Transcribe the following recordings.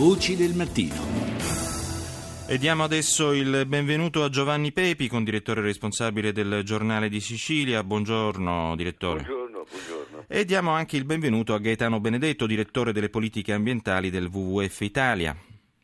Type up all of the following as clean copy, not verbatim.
Voci del mattino. E diamo adesso il benvenuto a Giovanni Pepi, condirettore responsabile del Giornale di Sicilia. Buongiorno, direttore. Buongiorno. E diamo anche il benvenuto a Gaetano Benedetto, direttore delle politiche ambientali del WWF Italia.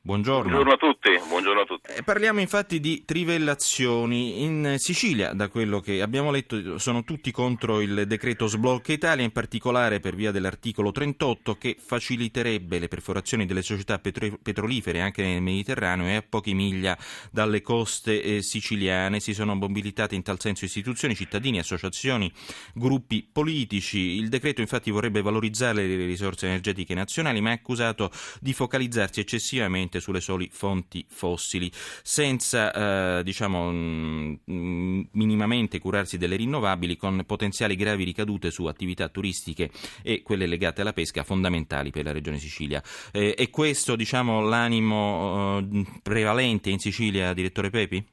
Buongiorno. Buongiorno a tutti. Buongiorno a tutti. Parliamo infatti di trivellazioni. In Sicilia, da quello che abbiamo letto, sono tutti contro il decreto Sblocca Italia, in particolare per via dell'articolo 38 che faciliterebbe le perforazioni delle società petrolifere anche nel Mediterraneo e a poche miglia dalle coste siciliane. Si sono mobilitate in tal senso istituzioni, cittadini, associazioni, gruppi politici. Il decreto infatti vorrebbe valorizzare le risorse energetiche nazionali, ma è accusato di focalizzarsi eccessivamente sulle soli fonti fossili, senza minimamente curarsi delle rinnovabili, con potenziali gravi ricadute su attività turistiche e quelle legate alla pesca, fondamentali per la regione Sicilia. È questo l'animo prevalente in Sicilia, direttore Pepi?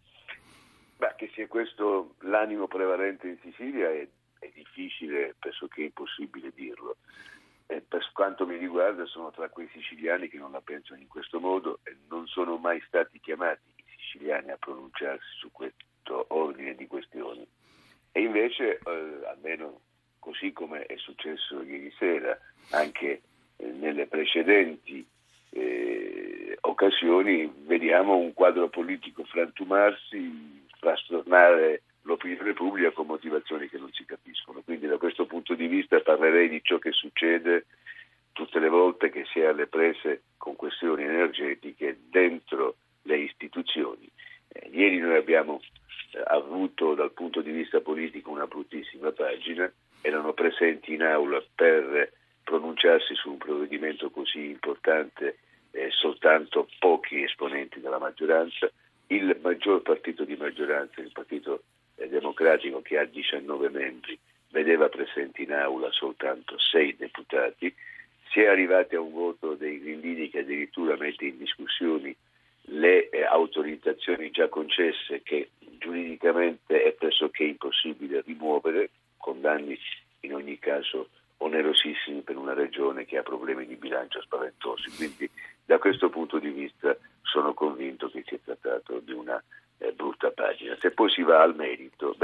Che sia questo l'animo prevalente in Sicilia è difficile, pressoché impossibile dirlo. Per quanto mi riguarda sono tra quei siciliani che non la pensano in questo modo e non sono mai stati chiamati i siciliani a pronunciarsi su questo ordine di questioni. E invece, almeno così come è successo ieri sera, anche nelle precedenti occasioni, vediamo un quadro politico frantumarsi, frastornare l'opinione pubblica con motivazioni che non si capiscono. Quindi da questo punto di vista parlerei di ciò che succede tutte le volte che si è alle prese con questioni energetiche dentro le istituzioni. Ieri noi abbiamo avuto dal punto di vista politico una bruttissima pagina. Erano presenti in aula per pronunciarsi su un provvedimento così importante soltanto pochi esponenti della maggioranza. Il maggior partito di maggioranza, il Partito Democratico, che ha 19 membri, vedeva presenti in aula soltanto 6 deputati. Si è arrivati a un voto dei grillini che addirittura mette in discussione le autorizzazioni già concesse, che giuridicamente è pressoché impossibile rimuovere, con danni in ogni caso onerosissimi per una regione che ha problemi di bilancio spaventosi. Quindi da questo punto di vista sono convinto che si è trattato di una brutta pagina. Se poi si va al merito,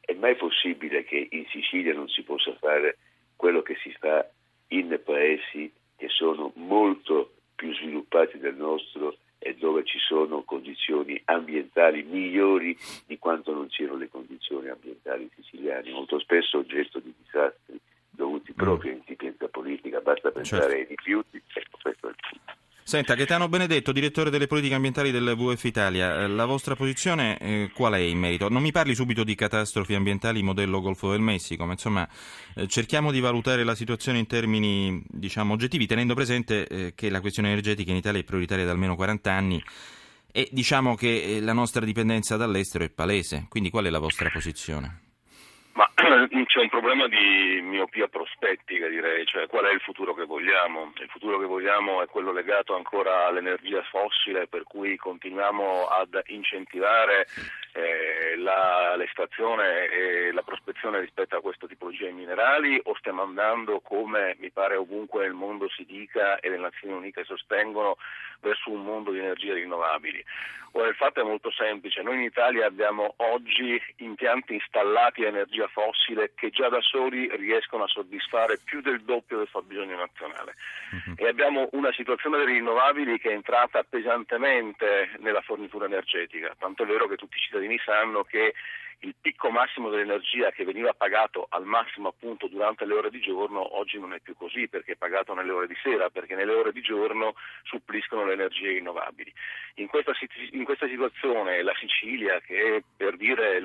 è mai possibile che in Sicilia non si possa fare quello che si fa in paesi che sono molto più sviluppati del nostro e dove ci sono condizioni ambientali migliori di quanto non siano le condizioni ambientali siciliane, molto spesso oggetto di disastri dovuti proprio a insipienza politica. Basta pensare ai rifiuti. Questo è il punto. Senta, Gaetano Benedetto, direttore delle politiche ambientali del WWF Italia, la vostra posizione qual è in merito? Non mi parli subito di catastrofi ambientali modello Golfo del Messico, ma insomma cerchiamo di valutare la situazione in termini oggettivi, tenendo presente che la questione energetica in Italia è prioritaria da almeno 40 anni e che la nostra dipendenza dall'estero è palese. Quindi qual è la vostra posizione? Ma c'è un problema di miopia prospettica, direi, qual è il futuro che vogliamo? Il futuro che vogliamo è quello legato ancora all'energia fossile, per cui continuiamo ad incentivare l'estrazione e la prospezione rispetto a questa tipologia di minerali, o stiamo andando, come mi pare ovunque nel mondo si dica e le Nazioni Unite sostengono, verso un mondo di energie rinnovabili? Ora, il fatto è molto semplice: noi in Italia abbiamo oggi impianti installati a energia fossile che già da soli riescono a soddisfare più del doppio del fabbisogno nazionale, e abbiamo una situazione delle rinnovabili che è entrata pesantemente nella fornitura energetica, tanto è vero che tutti i cittadini sanno che il picco massimo dell'energia, che veniva pagato al massimo appunto durante le ore di giorno, oggi non è più così, perché è pagato nelle ore di sera, perché nelle ore di giorno suppliscono le energie rinnovabili. In questa situazione la Sicilia, che è, per dire,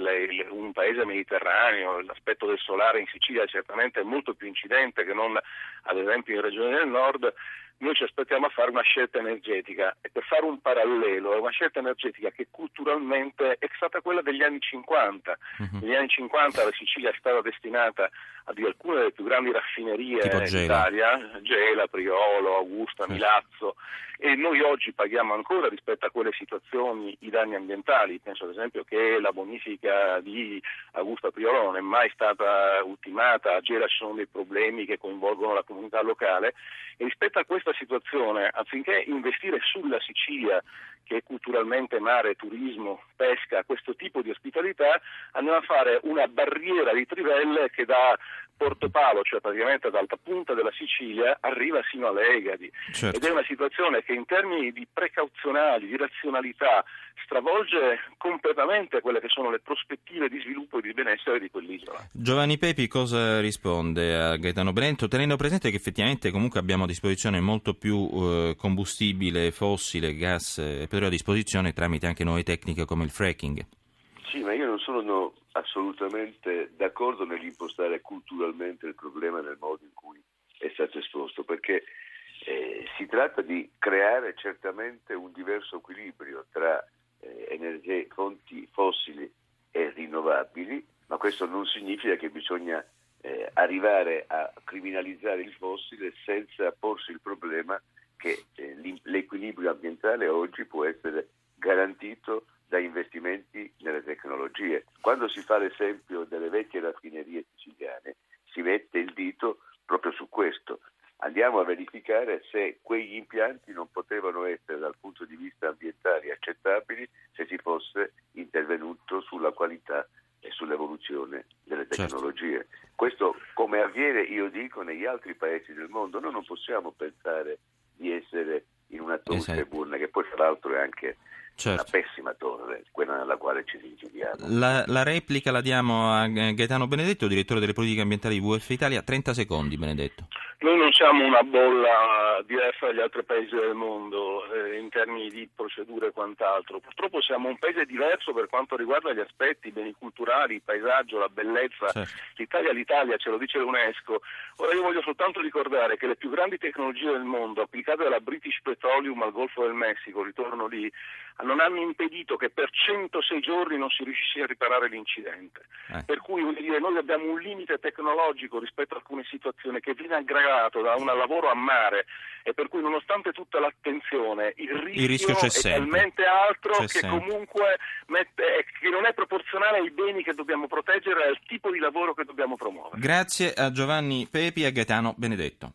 un paese mediterraneo, l'aspetto del solare in Sicilia è certamente molto più incidente che non ad esempio in regioni del nord, noi ci aspettiamo a fare una scelta energetica, e per fare un parallelo è una scelta energetica che culturalmente è stata quella degli anni 50. Negli anni 50 la Sicilia è stata destinata di alcune delle più grandi raffinerie d'Italia, Gela, Priolo, Augusta, Milazzo, e noi oggi paghiamo ancora rispetto a quelle situazioni i danni ambientali. Penso ad esempio che la bonifica di Augusta Priolo non è mai stata ultimata, a Gela ci sono dei problemi che coinvolgono la comunità locale, e rispetto a questa situazione, affinché investire sulla Sicilia, che è culturalmente mare, turismo, pesca, questo tipo di ospitalità, andiamo a fare una barriera di trivelle che da Portopalo, cioè praticamente dall'alta punta della Sicilia, arriva sino alle Egadi. Certo. Ed è una situazione che in termini di precauzionali, di razionalità, stravolge completamente quelle che sono le prospettive di sviluppo e di benessere di quell'isola. Giovanni Pepi cosa risponde a Gaetano Benedetto, tenendo presente che effettivamente comunque abbiamo a disposizione molto più combustibile fossile, gas e petrolio a disposizione tramite anche nuove tecniche come il fracking? Sì, ma io non sono assolutamente d'accordo nell'impostare culturalmente il problema nel modo in cui è stato esposto, perché si tratta di creare certamente un diverso equilibrio tra energie, fonti fossili e rinnovabili, ma questo non significa che bisogna arrivare a criminalizzare il fossile senza porsi il problema che l'equilibrio ambientale oggi può essere garantito da investimenti nelle tecnologie. Quando si fa l'esempio delle vecchie raffinerie siciliane, si mette il dito proprio su questo. Andiamo a verificare se quegli impianti non potevano essere dal punto di vista ambientale accettabili se si fosse intervenuto sulla qualità e sull'evoluzione delle tecnologie. Certo. Questo, come avviene, io dico, negli altri paesi del mondo. Noi non possiamo pensare di essere in una torre buona, che poi tra l'altro è anche una pessima torre, quella nella quale ci rifugiamo. La replica la diamo a Gaetano Benedetto, direttore delle politiche ambientali di WWF Italia. 30 secondi, Benedetto. Noi non siamo una bolla diversa dagli altri paesi del mondo in termini di procedure e quant'altro. Purtroppo siamo un paese diverso per quanto riguarda gli aspetti, i beni culturali, il paesaggio, la bellezza. Certo. L'Italia, ce lo dice l'UNESCO. Ora io voglio soltanto ricordare che le più grandi tecnologie del mondo, applicate dalla British Petroleum al Golfo del Messico, ritorno lì, non hanno impedito che per 106 giorni non si riuscisse a riparare l'incidente. Per cui vuol dire, noi abbiamo un limite tecnologico rispetto a alcune situazioni che viene aggravato da un lavoro a mare, e per cui nonostante tutta l'attenzione il rischio c'è sempre, è talmente altro comunque che non è proporzionale ai beni che dobbiamo proteggere e al tipo di lavoro che dobbiamo promuovere. Grazie a Giovanni Pepi e a Gaetano Benedetto.